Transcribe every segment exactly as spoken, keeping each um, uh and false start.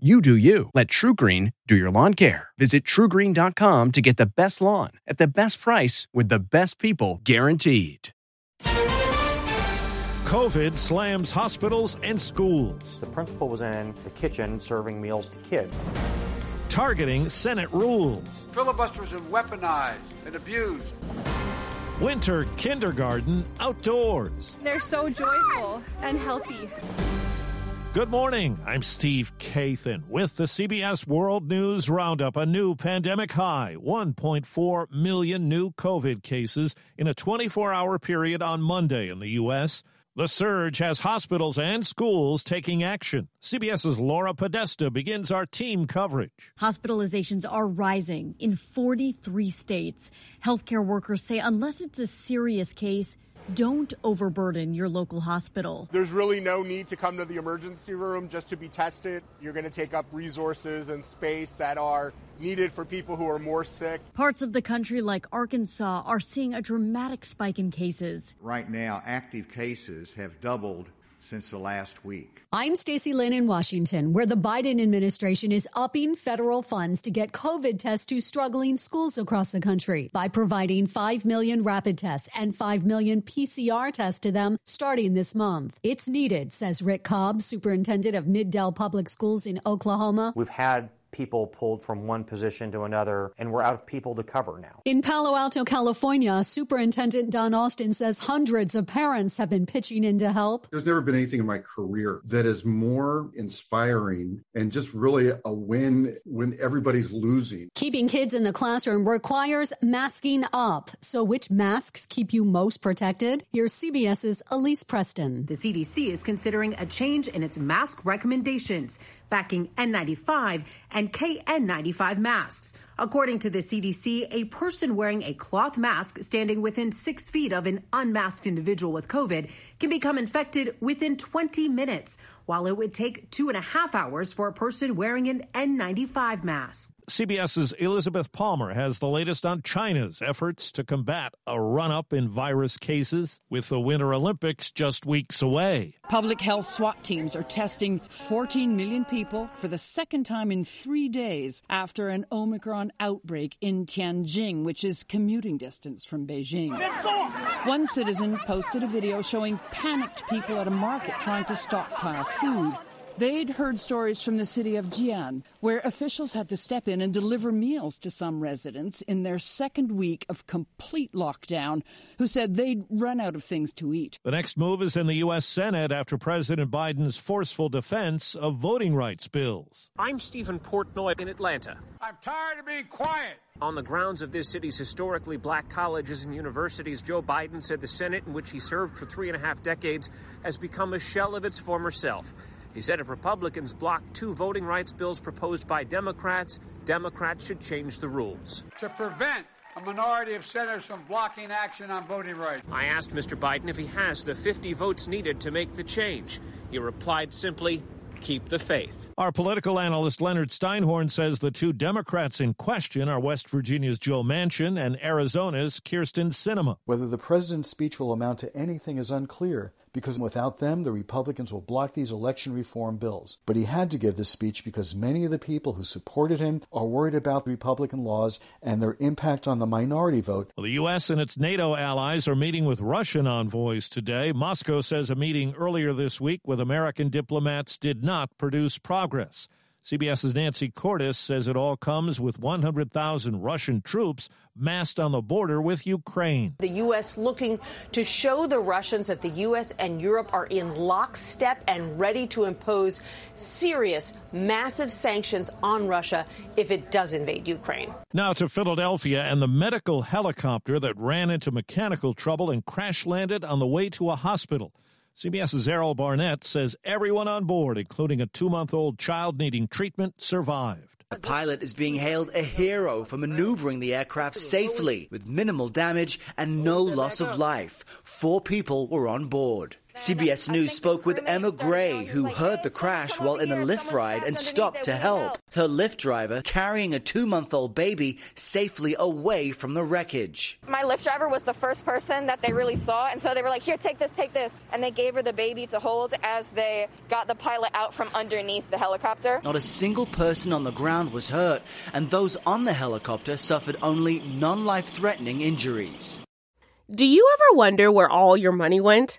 You do you. Let TruGreen do your lawn care. Visit True Green dot com to get the best lawn at the best price with the best people guaranteed. COVID slams hospitals and schools. The principal was in the kitchen serving meals to kids. Targeting Senate rules. Filibusters are weaponized and abused. Winter kindergarten outdoors. They're so joyful and healthy. Good morning. I'm Steve Kathan with the C B S World News Roundup. A new pandemic high, one point four million new COVID cases in a twenty-four hour period on Monday in the U S. The surge has hospitals and schools taking action. CBS's Laura Podesta begins our team coverage. Hospitalizations are rising in forty-three states. Healthcare workers say unless it's a serious case, don't overburden your local hospital. There's really no need to come to the emergency room just to be tested. You're going to take up resources and space that are needed for people who are more sick. Parts of the country like Arkansas are seeing a dramatic spike in cases. Right now, active cases have doubled since the last week. I'm Stacy Lynn in Washington, where the Biden administration is upping federal funds to get COVID tests to struggling schools across the country by providing five million rapid tests and five million P C R tests to them starting this month. It's needed, says Rick Cobb, superintendent of Mid-Del Public Schools in Oklahoma. We've had people pulled from one position to another, and we're out of people to cover now. In Palo Alto, California, Superintendent Don Austin says hundreds of parents have been pitching in to help. There's never been anything in my career that is more inspiring and just really a win when everybody's losing. Keeping kids in the classroom requires masking up. So which masks keep you most protected? Here's CBS's Elise Preston. The C D C is considering a change in its mask recommendations, backing N ninety-five and K N ninety-five masks. According to the C D C, a person wearing a cloth mask standing within six feet of an unmasked individual with COVID can become infected within twenty minutes, while it would take two and a half hours for a person wearing an N ninety-five mask. CBS's Elizabeth Palmer has the latest on China's efforts to combat a run-up in virus cases with the Winter Olympics just weeks away. Public health SWAT teams are testing fourteen million people for the second time in three days after an Omicron outbreak in Tianjin, which is commuting distance from Beijing. One citizen posted a video showing panicked people at a market trying to stockpile food. They'd heard stories from the city of Jian, where officials had to step in and deliver meals to some residents in their second week of complete lockdown, who said they'd run out of things to eat. The next move is in the U S. Senate after President Biden's forceful defense of voting rights bills. I'm Stephen Portnoy in Atlanta. I'm tired of being quiet. On the grounds of this city's historically black colleges and universities, Joe Biden said the Senate, in which he served for three and a half decades, has become a shell of its former self. He said if Republicans block two voting rights bills proposed by Democrats, Democrats should change the rules to prevent a minority of senators from blocking action on voting rights. I asked Mister Biden if he has the fifty votes needed to make the change. He replied simply, keep the faith. Our political analyst Leonard Steinhorn says the two Democrats in question are West Virginia's Joe Manchin and Arizona's Kyrsten Sinema. Whether the president's speech will amount to anything is unclear, because without them, the Republicans will block these election reform bills. But he had to give this speech because many of the people who supported him are worried about Republican laws and their impact on the minority vote. Well, the U S and its NATO allies are meeting with Russian envoys today. Moscow says a meeting earlier this week with American diplomats did not produce progress. C B S's Nancy Cordes says it all comes with one hundred thousand Russian troops massed on the border with Ukraine. The U S looking to show the Russians that the U S and Europe are in lockstep and ready to impose serious, massive sanctions on Russia if it does invade Ukraine. Now to Philadelphia and the medical helicopter that ran into mechanical trouble and crash-landed on the way to a hospital. C B S's Errol Barnett says everyone on board, including a two-month-old child needing treatment, survived. The pilot is being hailed a hero for maneuvering the aircraft safely with minimal damage and no loss of life. Four people were on board. C B S News spoke with Emma Gray, who heard the crash while in a lift ride and stopped to help. Her lift driver carrying a two-month-old baby safely away from the wreckage. My lift driver was the first person that they really saw, and so they were like, here, take this, take this. And they gave her the baby to hold as they got the pilot out from underneath the helicopter. Not a single person on the ground was hurt, and those on the helicopter suffered only non-life-threatening injuries. Do you ever wonder where all your money went?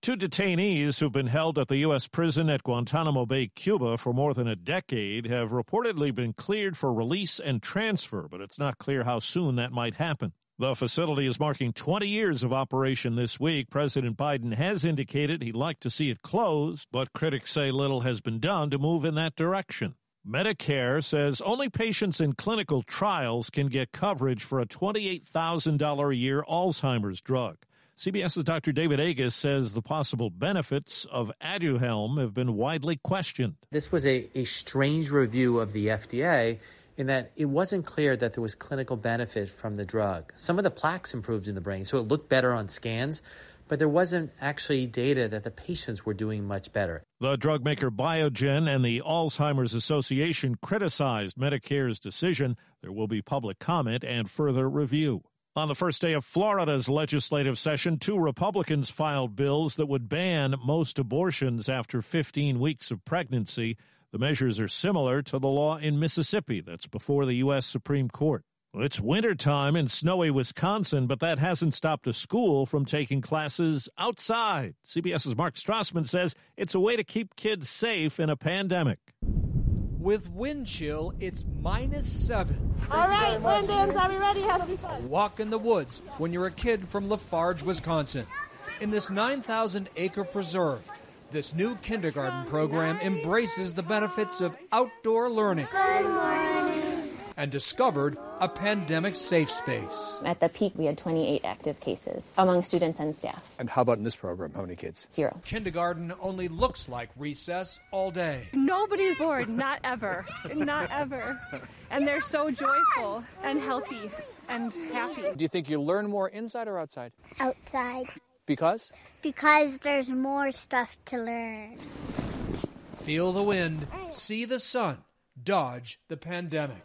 Two detainees who've been held at the U S prison at Guantanamo Bay, Cuba, for more than a decade have reportedly been cleared for release and transfer, but it's not clear how soon that might happen. The facility is marking twenty years of operation this week. President Biden has indicated he'd like to see it closed, but critics say little has been done to move in that direction. Medicare says only patients in clinical trials can get coverage for a twenty-eight thousand dollars a year Alzheimer's drug. C B S's Doctor David Agus says the possible benefits of Aduhelm have been widely questioned. This was a, a strange review of the F D A in that it wasn't clear that there was clinical benefit from the drug. Some of the plaques improved in the brain, so it looked better on scans, but there wasn't actually data that the patients were doing much better. The drug maker Biogen and the Alzheimer's Association criticized Medicare's decision. There will be public comment and further review. On the first day of Florida's legislative session, two Republicans filed bills that would ban most abortions after fifteen weeks of pregnancy. The measures are similar to the law in Mississippi that's before the U S Supreme Court. Well, it's wintertime in snowy Wisconsin, but that hasn't stopped a school from taking classes outside. C B S's Mark Strassman says it's a way to keep kids safe in a pandemic. With wind chill, it's minus seven. All right, wind dams, are we ready? Have some fun. Walk in the woods when you're a kid from LaFarge, Wisconsin. In this nine thousand acre preserve, this new kindergarten program embraces the benefits of outdoor learning. Good morning. And discovered a pandemic safe space. At the peak, we had twenty-eight active cases among students and staff. And how about in this program? How many kids? Zero. Kindergarten only looks like recess all day. Nobody's bored. Not ever. Not ever. And they're so joyful and healthy and happy. Do you think you learn more inside or outside? Outside. Because? Because there's more stuff to learn. Feel the wind. See the sun. Dodge the pandemic.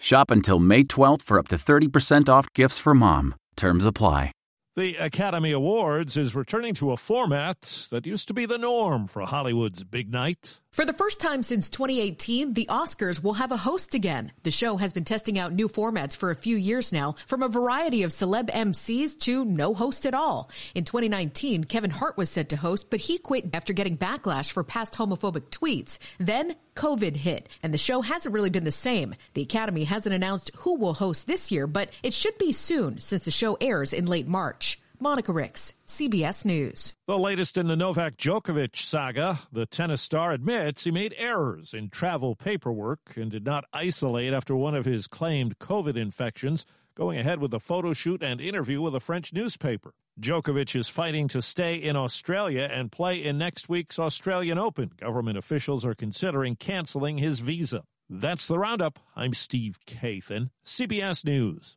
Shop until May twelfth for up to thirty percent off gifts for mom. Terms apply. The Academy Awards is returning to a format that used to be the norm for Hollywood's big night. For the first time since twenty eighteen, the Oscars will have a host again. The show has been testing out new formats for a few years now, from a variety of celeb M Cs to no host at all. In twenty nineteen, Kevin Hart was set to host, but he quit after getting backlash for past homophobic tweets. Then COVID hit, and the show hasn't really been the same. The Academy hasn't announced who will host this year, but it should be soon since the show airs in late March. Monica Ricks, C B S News. The latest in the Novak Djokovic saga, the tennis star admits he made errors in travel paperwork and did not isolate after one of his claimed COVID infections, going ahead with a photo shoot and interview with a French newspaper. Djokovic is fighting to stay in Australia and play in next week's Australian Open. Government officials are considering canceling his visa. That's the Roundup. I'm Steve Kathan, C B S News.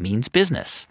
means business.